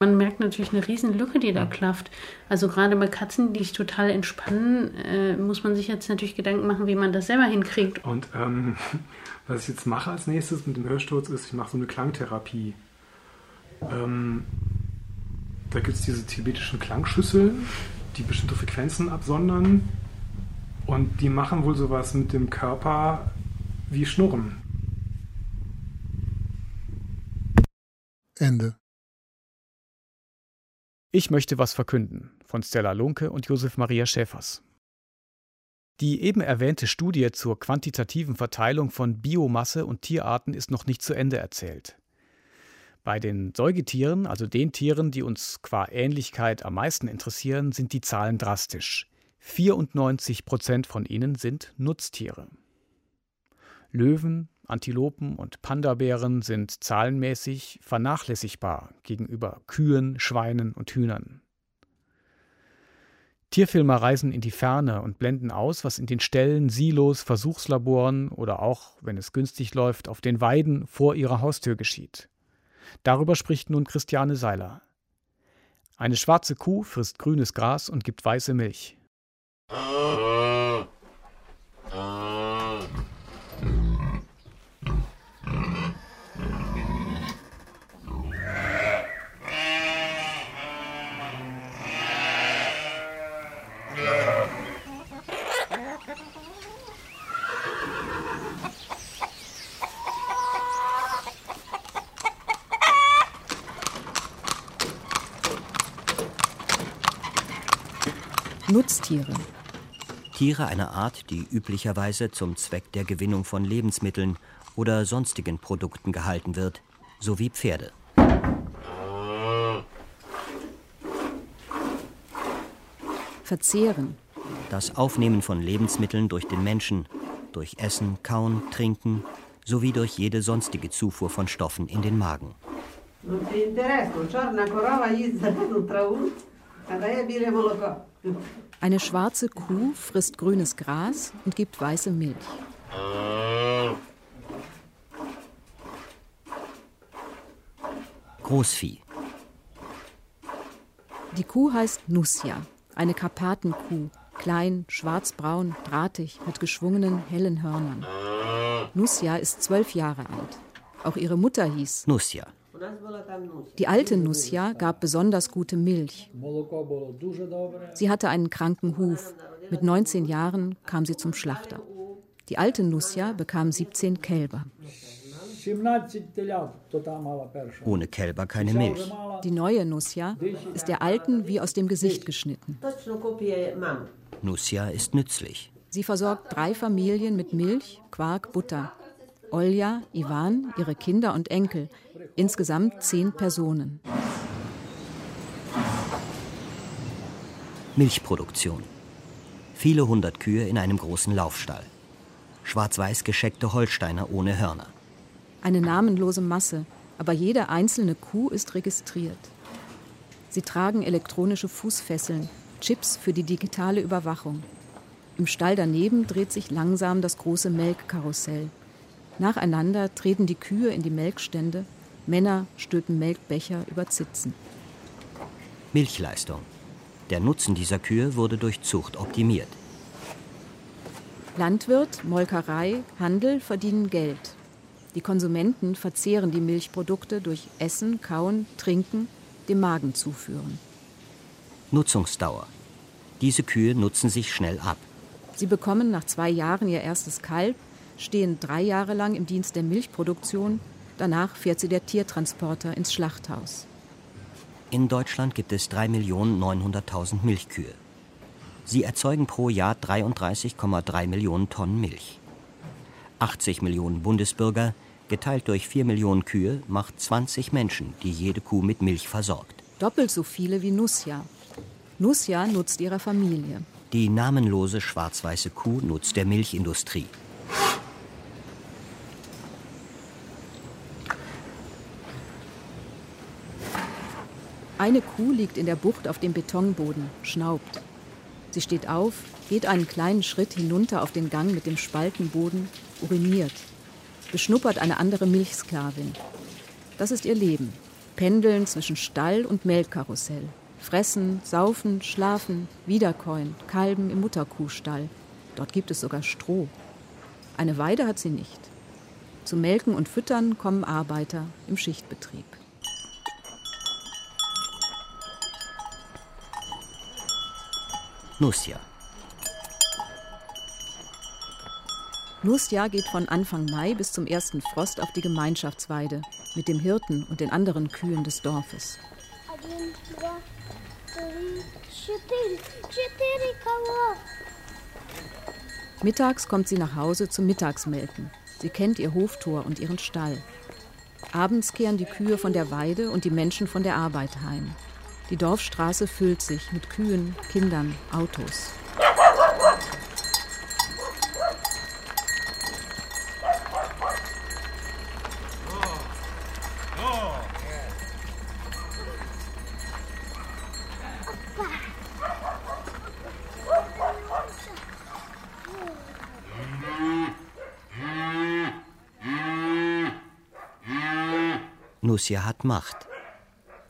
Man merkt natürlich eine riesen Lücke, die da klafft. Also gerade bei Katzen, die sich total entspannen, muss man sich jetzt natürlich Gedanken machen, wie man das selber hinkriegt. Und was ich jetzt mache als nächstes mit dem Hörsturz ist, ich mache so eine Klangtherapie. Da gibt es diese tibetischen Klangschüsseln, die bestimmte Frequenzen absondern. Und die machen wohl sowas mit dem Körper wie Schnurren. Ende. Ich möchte was verkünden von Stella Lunke und Josef Maria Schäfers. Die eben erwähnte Studie zur quantitativen Verteilung von Biomasse und Tierarten ist noch nicht zu Ende erzählt. Bei den Säugetieren, also den Tieren, die uns qua Ähnlichkeit am meisten interessieren, sind die Zahlen drastisch. 94% von ihnen sind Nutztiere. Löwen, Antilopen und Pandabären sind zahlenmäßig vernachlässigbar gegenüber Kühen, Schweinen und Hühnern. Tierfilmer reisen in die Ferne und blenden aus, was in den Ställen, Silos, Versuchslaboren oder auch, wenn es günstig läuft, auf den Weiden vor ihrer Haustür geschieht. Darüber spricht nun Christiane Seiler. Eine schwarze Kuh frisst grünes Gras und gibt weiße Milch. Nutztiere. Tiere einer Art, die üblicherweise zum Zweck der Gewinnung von Lebensmitteln oder sonstigen Produkten gehalten wird, sowie Pferde. Verzehren. Das Aufnehmen von Lebensmitteln durch den Menschen, durch Essen, Kauen, Trinken, sowie durch jede sonstige Zufuhr von Stoffen in den Magen. Eine schwarze Kuh frisst grünes Gras und gibt weiße Milch. Großvieh. Die Kuh heißt Nusja, eine Karpatenkuh, klein, schwarzbraun, drahtig, mit geschwungenen, hellen Hörnern. Nusja ist 12 Jahre alt. Auch ihre Mutter hieß Nusja. Die alte Nusja gab besonders gute Milch. Sie hatte einen kranken Huf. Mit 19 Jahren kam sie zum Schlachter. Die alte Nusja bekam 17 Kälber. Ohne Kälber keine Milch. Die neue Nusja ist der alten wie aus dem Gesicht geschnitten. Nusja ist nützlich. Sie versorgt 3 Familien mit Milch, Quark, Butter. Olja, Ivan, ihre Kinder und Enkel. Insgesamt 10 Personen. Milchproduktion. Viele hundert Kühe in einem großen Laufstall. schwarz-weiß gescheckte Holsteiner ohne Hörner. Eine namenlose Masse, aber jede einzelne Kuh ist registriert. Sie tragen elektronische Fußfesseln, Chips für die digitale Überwachung. Im Stall daneben dreht sich langsam das große Melkkarussell. Nacheinander treten die Kühe in die Melkstände, Männer stülpen Melkbecher über Zitzen. Milchleistung. Der Nutzen dieser Kühe wurde durch Zucht optimiert. Landwirt, Molkerei, Handel verdienen Geld. Die Konsumenten verzehren die Milchprodukte durch Essen, Kauen, Trinken, dem Magen zuführen. Nutzungsdauer. Diese Kühe nutzen sich schnell ab. Sie bekommen nach 2 Jahren ihr erstes Kalb, stehen 3 Jahre lang im Dienst der Milchproduktion. Danach fährt sie der Tiertransporter ins Schlachthaus. In Deutschland gibt es 3.900.000 Milchkühe. Sie erzeugen pro Jahr 33,3 Millionen Tonnen Milch. 80 Millionen Bundesbürger, geteilt durch 4 Millionen Kühe, macht 20 Menschen, die jede Kuh mit Milch versorgt. Doppelt so viele wie Nusja. Nusja nutzt ihrer Familie. Die namenlose schwarz-weiße Kuh nutzt der Milchindustrie. Eine Kuh liegt in der Bucht auf dem Betonboden, schnaubt. Sie steht auf, geht einen kleinen Schritt hinunter auf den Gang mit dem Spaltenboden, uriniert, beschnuppert eine andere Milchsklavin. Das ist ihr Leben. Pendeln zwischen Stall und Melkkarussell. Fressen, saufen, schlafen, wiederkäuen, kalben im Mutterkuhstall. Dort gibt es sogar Stroh. Eine Weide hat sie nicht. Zu Melken und Füttern kommen Arbeiter im Schichtbetrieb. Nusja. Nusja geht von Anfang Mai bis zum ersten Frost auf die Gemeinschaftsweide mit dem Hirten und den anderen Kühen des Dorfes. Mittags kommt sie nach Hause zum Mittagsmelken. Sie kennt ihr Hoftor und ihren Stall. Abends kehren die Kühe von der Weide und die Menschen von der Arbeit heim. Die Dorfstraße füllt sich mit Kühen, Kindern, Autos. Nusja hat Macht.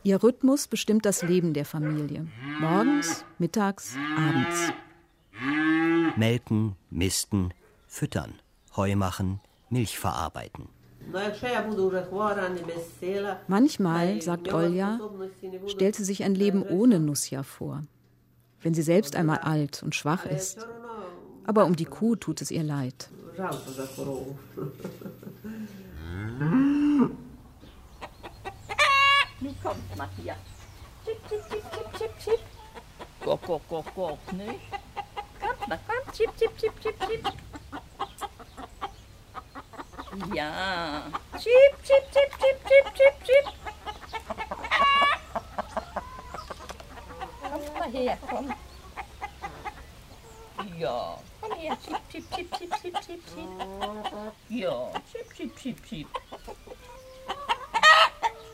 Ihr Rhythmus bestimmt das Leben der Familie. Morgens, mittags, abends. Melken, misten, füttern, Heu machen, Milch verarbeiten. Manchmal, sagt Olja, stellt sie sich ein Leben ohne Nusja vor. Wenn sie selbst einmal alt und schwach ist. Aber um die Kuh tut es ihr leid. Wie kommt Matthias? Chip, chip, chip, chip, chip, chip. Gok, gok, gok, gok, ne? Kommt, na, kommt, chip, chip, chip, chip, chip. Ja. Chip, chip, chip, chip, chip, chip, chip. Komm mal her, komm. Ja. Komm her, chip, chip, chip, chip, chip, chip, chip. Ja. Chip, chip, chip, chip.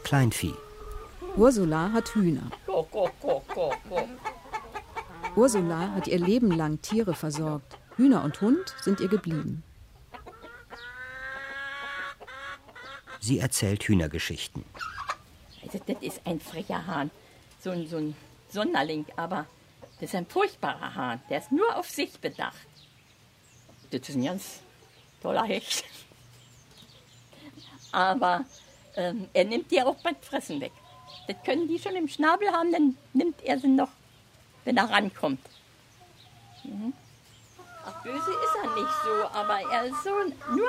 Kleinvieh. Ursula hat Hühner. Ursula hat ihr Leben lang Tiere versorgt. Hühner und Hund sind ihr geblieben. Sie erzählt Hühnergeschichten. Also das ist ein frecher Hahn, so ein Sonderling, aber das ist ein furchtbarer Hahn. Der ist nur auf sich bedacht. Das ist ein ganz toller Hecht. Aber er nimmt die auch beim Fressen weg. Das können die schon im Schnabel haben, dann nimmt er sie noch, wenn er rankommt. Mhm. Ach, böse ist er nicht so, aber er ist so nur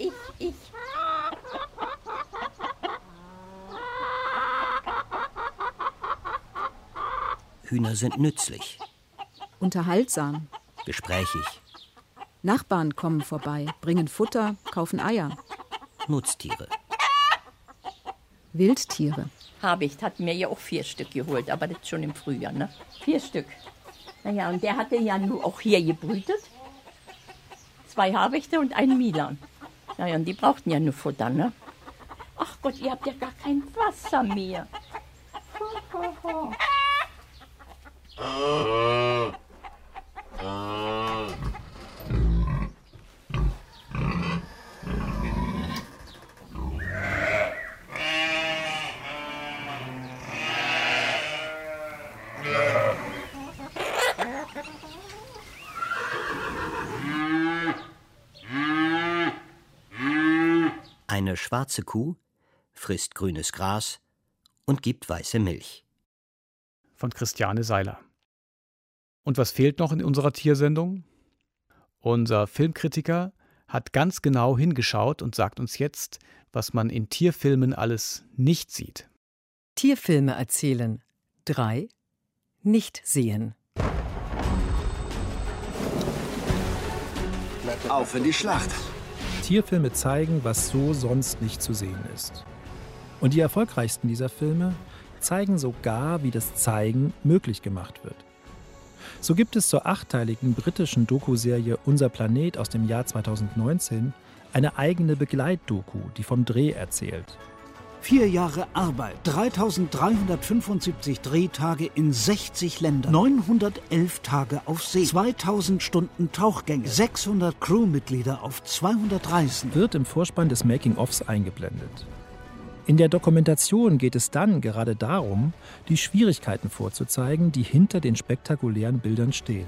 ich. Hühner sind nützlich. Unterhaltsam. Gesprächig. Nachbarn kommen vorbei, bringen Futter, kaufen Eier. Nutztiere. Wildtiere. Habicht hat mir ja auch 4 Stück geholt, aber das schon im Frühjahr, ne? 4 Stück. Naja, und der hatte ja nur auch hier gebrütet. zwei Habichte und einen Milan. Naja, und die brauchten ja nur Futter, ne? Ach Gott, ihr habt ja gar kein Wasser mehr. Eine schwarze Kuh frisst grünes Gras und gibt weiße Milch. Von Christiane Seiler. Und was fehlt noch in unserer Tiersendung? Unser Filmkritiker hat ganz genau hingeschaut und sagt uns jetzt, was man in Tierfilmen alles nicht sieht. Tierfilme erzählen. 3. Nicht sehen. Auf in die Schlacht. Tierfilme zeigen, was so sonst nicht zu sehen ist. Und die erfolgreichsten dieser Filme zeigen sogar, wie das Zeigen möglich gemacht wird. So gibt es zur 8-teiligen britischen Doku-Serie Unser Planet aus dem Jahr 2019 eine eigene Begleitdoku, die vom Dreh erzählt. 4 Jahre Arbeit, 3.375 Drehtage in 60 Ländern, 911 Tage auf See, 2.000 Stunden Tauchgänge, 600 Crewmitglieder auf 200 Reisen. Wird im Vorspann des Making-ofs eingeblendet. In der Dokumentation geht es dann gerade darum, die Schwierigkeiten vorzuzeigen, die hinter den spektakulären Bildern stehen.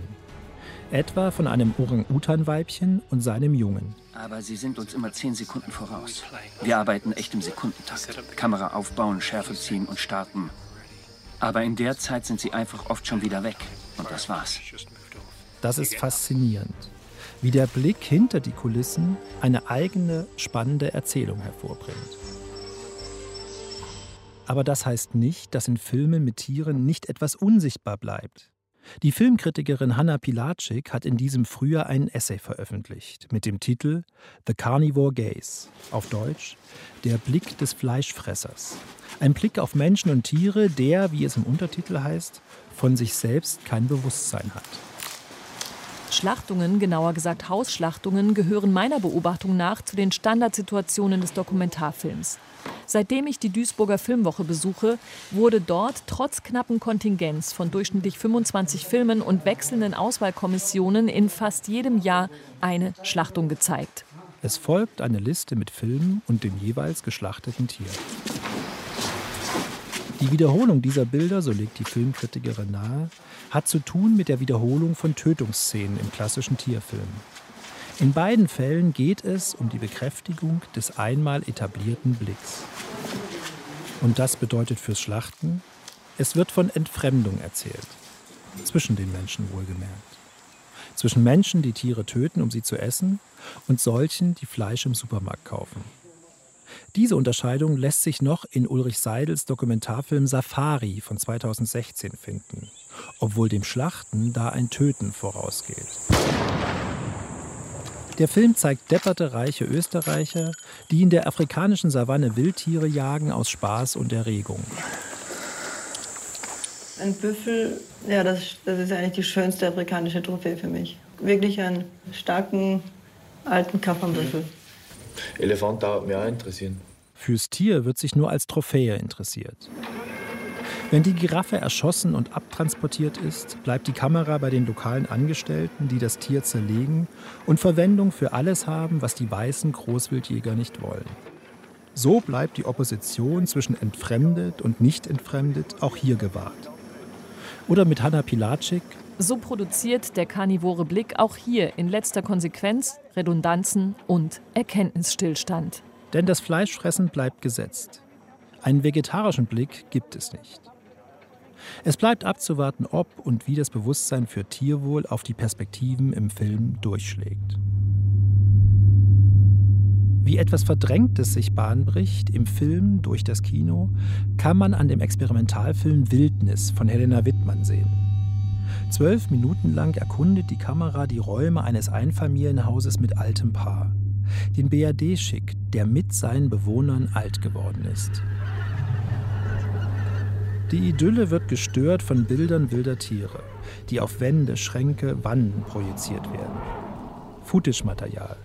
Etwa von einem Orang-Utan-Weibchen und seinem Jungen. Aber sie sind uns immer 10 Sekunden voraus. Wir arbeiten echt im Sekundentakt. Kamera aufbauen, Schärfe ziehen und starten. Aber in der Zeit sind sie einfach oft schon wieder weg. Und das war's. Das ist faszinierend. Wie der Blick hinter die Kulissen eine eigene, spannende Erzählung hervorbringt. Aber das heißt nicht, dass in Filmen mit Tieren nicht etwas unsichtbar bleibt. Die Filmkritikerin Hanna Pilatschik hat in diesem Frühjahr einen Essay veröffentlicht mit dem Titel The Carnivore Gaze, auf Deutsch Der Blick des Fleischfressers. Ein Blick auf Menschen und Tiere, der, wie es im Untertitel heißt, von sich selbst kein Bewusstsein hat. Schlachtungen, genauer gesagt Hausschlachtungen, gehören meiner Beobachtung nach zu den Standardsituationen des Dokumentarfilms. Seitdem ich die Duisburger Filmwoche besuche, wurde dort trotz knappen Kontingents von durchschnittlich 25 Filmen und wechselnden Auswahlkommissionen in fast jedem Jahr eine Schlachtung gezeigt. Es folgt eine Liste mit Filmen und dem jeweils geschlachteten Tier. Die Wiederholung dieser Bilder, so legt die Filmkritikerin nahe, hat zu tun mit der Wiederholung von Tötungsszenen im klassischen Tierfilm. In beiden Fällen geht es um die Bekräftigung des einmal etablierten Blicks. Und das bedeutet fürs Schlachten, es wird von Entfremdung erzählt. Zwischen den Menschen wohlgemerkt. Zwischen Menschen, die Tiere töten, um sie zu essen, und solchen, die Fleisch im Supermarkt kaufen. Diese Unterscheidung lässt sich noch in Ulrich Seidels Dokumentarfilm Safari von 2016 finden, obwohl dem Schlachten da ein Töten vorausgeht. Der Film zeigt depperte, reiche Österreicher, die in der afrikanischen Savanne Wildtiere jagen aus Spaß und Erregung. Ein Büffel, ja, das ist eigentlich die schönste afrikanische Trophäe für mich. Wirklich einen starken, alten Kaffernbüffel. Elefant da hat mich auch interessieren. Fürs Tier wird sich nur als Trophäe interessiert. Wenn die Giraffe erschossen und abtransportiert ist, bleibt die Kamera bei den lokalen Angestellten, die das Tier zerlegen und Verwendung für alles haben, was die weißen Großwildjäger nicht wollen. So bleibt die Opposition zwischen entfremdet und nicht entfremdet auch hier gewahrt. Oder mit Hanna Pilatschik: So produziert der karnivore Blick auch hier in letzter Konsequenz Redundanzen und Erkenntnisstillstand. Denn das Fleischfressen bleibt gesetzt. Einen vegetarischen Blick gibt es nicht. Es bleibt abzuwarten, ob und wie das Bewusstsein für Tierwohl auf die Perspektiven im Film durchschlägt. Wie etwas Verdrängtes sich Bahn bricht, im Film durch das Kino, kann man an dem Experimentalfilm Wildnis von Helena Wittmann sehen. 12 Minuten lang erkundet die Kamera die Räume eines Einfamilienhauses mit altem Paar. Den BRD-Schick, der mit seinen Bewohnern alt geworden ist. Die Idylle wird gestört von Bildern wilder Tiere, die auf Wände, Schränke, Wannen projiziert werden. Footage-Material,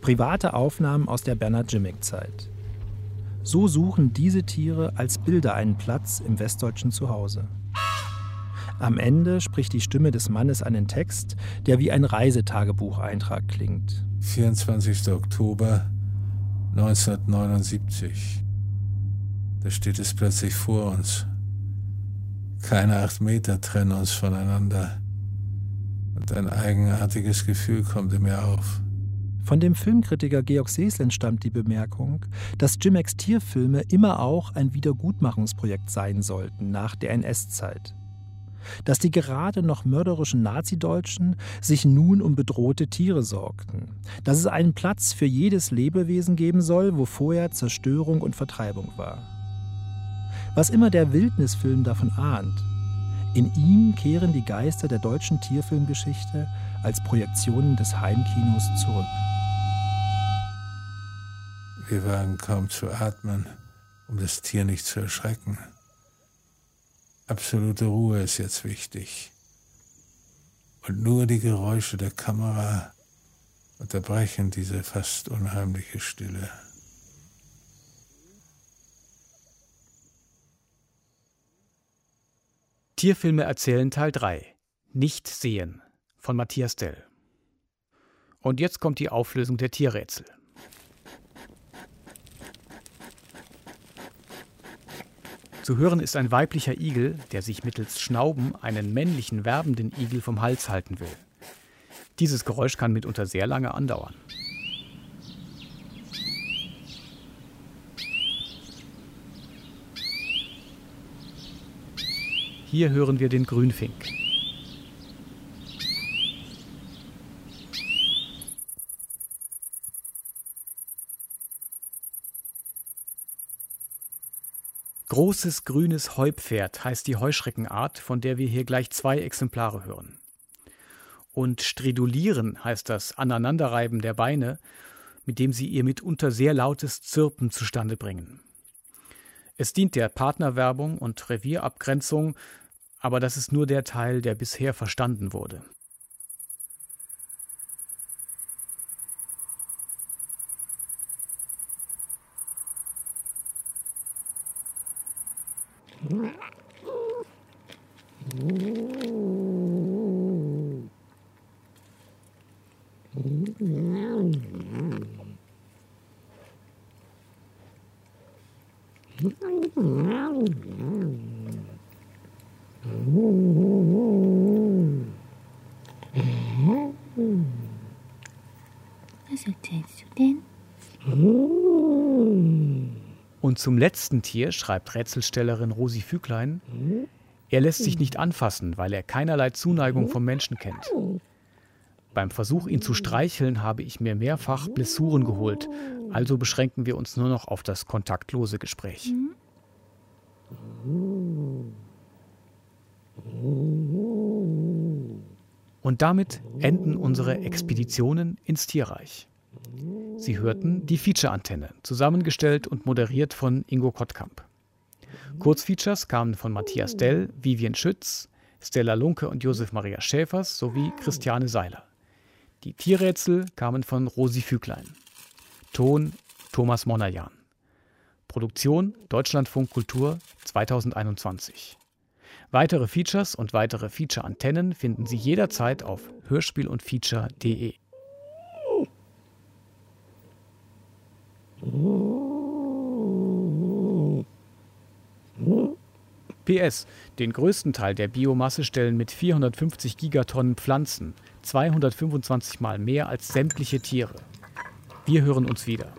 private Aufnahmen aus der Bernhard-Jimmick-Zeit. So suchen diese Tiere als Bilder einen Platz im westdeutschen Zuhause. Am Ende spricht die Stimme des Mannes einen Text, der wie ein Reisetagebucheintrag klingt. 24. Oktober 1979. Da steht es plötzlich vor uns. Keine 8 Meter trennen uns voneinander. Und ein eigenartiges Gefühl kommt in mir auf. Von dem Filmkritiker Georg Seeslen stammt die Bemerkung, dass Jimmecks Tierfilme immer auch ein Wiedergutmachungsprojekt sein sollten nach der NS-Zeit. Dass die gerade noch mörderischen Nazideutschen sich nun um bedrohte Tiere sorgten. Dass es einen Platz für jedes Lebewesen geben soll, wo vorher Zerstörung und Vertreibung war. Was immer der Wildnisfilm davon ahnt, in ihm kehren die Geister der deutschen Tierfilmgeschichte als Projektionen des Heimkinos zurück. Wir wagen kaum zu atmen, um das Tier nicht zu erschrecken. Absolute Ruhe ist jetzt wichtig. Und nur die Geräusche der Kamera unterbrechen diese fast unheimliche Stille. Tierfilme erzählen Teil 3. Nicht sehen von Matthias Dell. Und jetzt kommt die Auflösung der Tierrätsel. Zu hören ist ein weiblicher Igel, der sich mittels Schnauben einen männlichen werbenden Igel vom Hals halten will. Dieses Geräusch kann mitunter sehr lange andauern. Hier hören wir den Grünfink. Großes grünes Heupferd heißt die Heuschreckenart, von der wir hier gleich 2 Exemplare hören. Und Stridulieren heißt das Aneinanderreiben der Beine, mit dem sie ihr mitunter sehr lautes Zirpen zustande bringen. Es dient der Partnerwerbung und Revierabgrenzung, aber das ist nur der Teil, der bisher verstanden wurde. Was erzählst du denn? Und zum letzten Tier schreibt Rätselstellerin Rosi Füglein, er lässt sich nicht anfassen, weil er keinerlei Zuneigung vom Menschen kennt. Beim Versuch, ihn zu streicheln, habe ich mir mehrfach Blessuren geholt, also beschränken wir uns nur noch auf das kontaktlose Gespräch. Und damit enden unsere Expeditionen ins Tierreich. Sie hörten die Feature-Antenne, zusammengestellt und moderiert von Ingo Kottkamp. Kurzfeatures kamen von Matthias Dell, Vivian Schütz, Stella Lunke und Josef Maria Schäfers sowie Christiane Seiler. Die Tierrätsel kamen von Rosi Füglein. Ton Thomas Monajan. Produktion Deutschlandfunk Kultur 2021. Weitere Features und weitere Feature-Antennen finden Sie jederzeit auf hörspielundfeature.de. PS. Den größten Teil der Biomasse stellen mit 450 Gigatonnen Pflanzen, 225 Mal mehr als sämtliche Tiere. Wir hören uns wieder.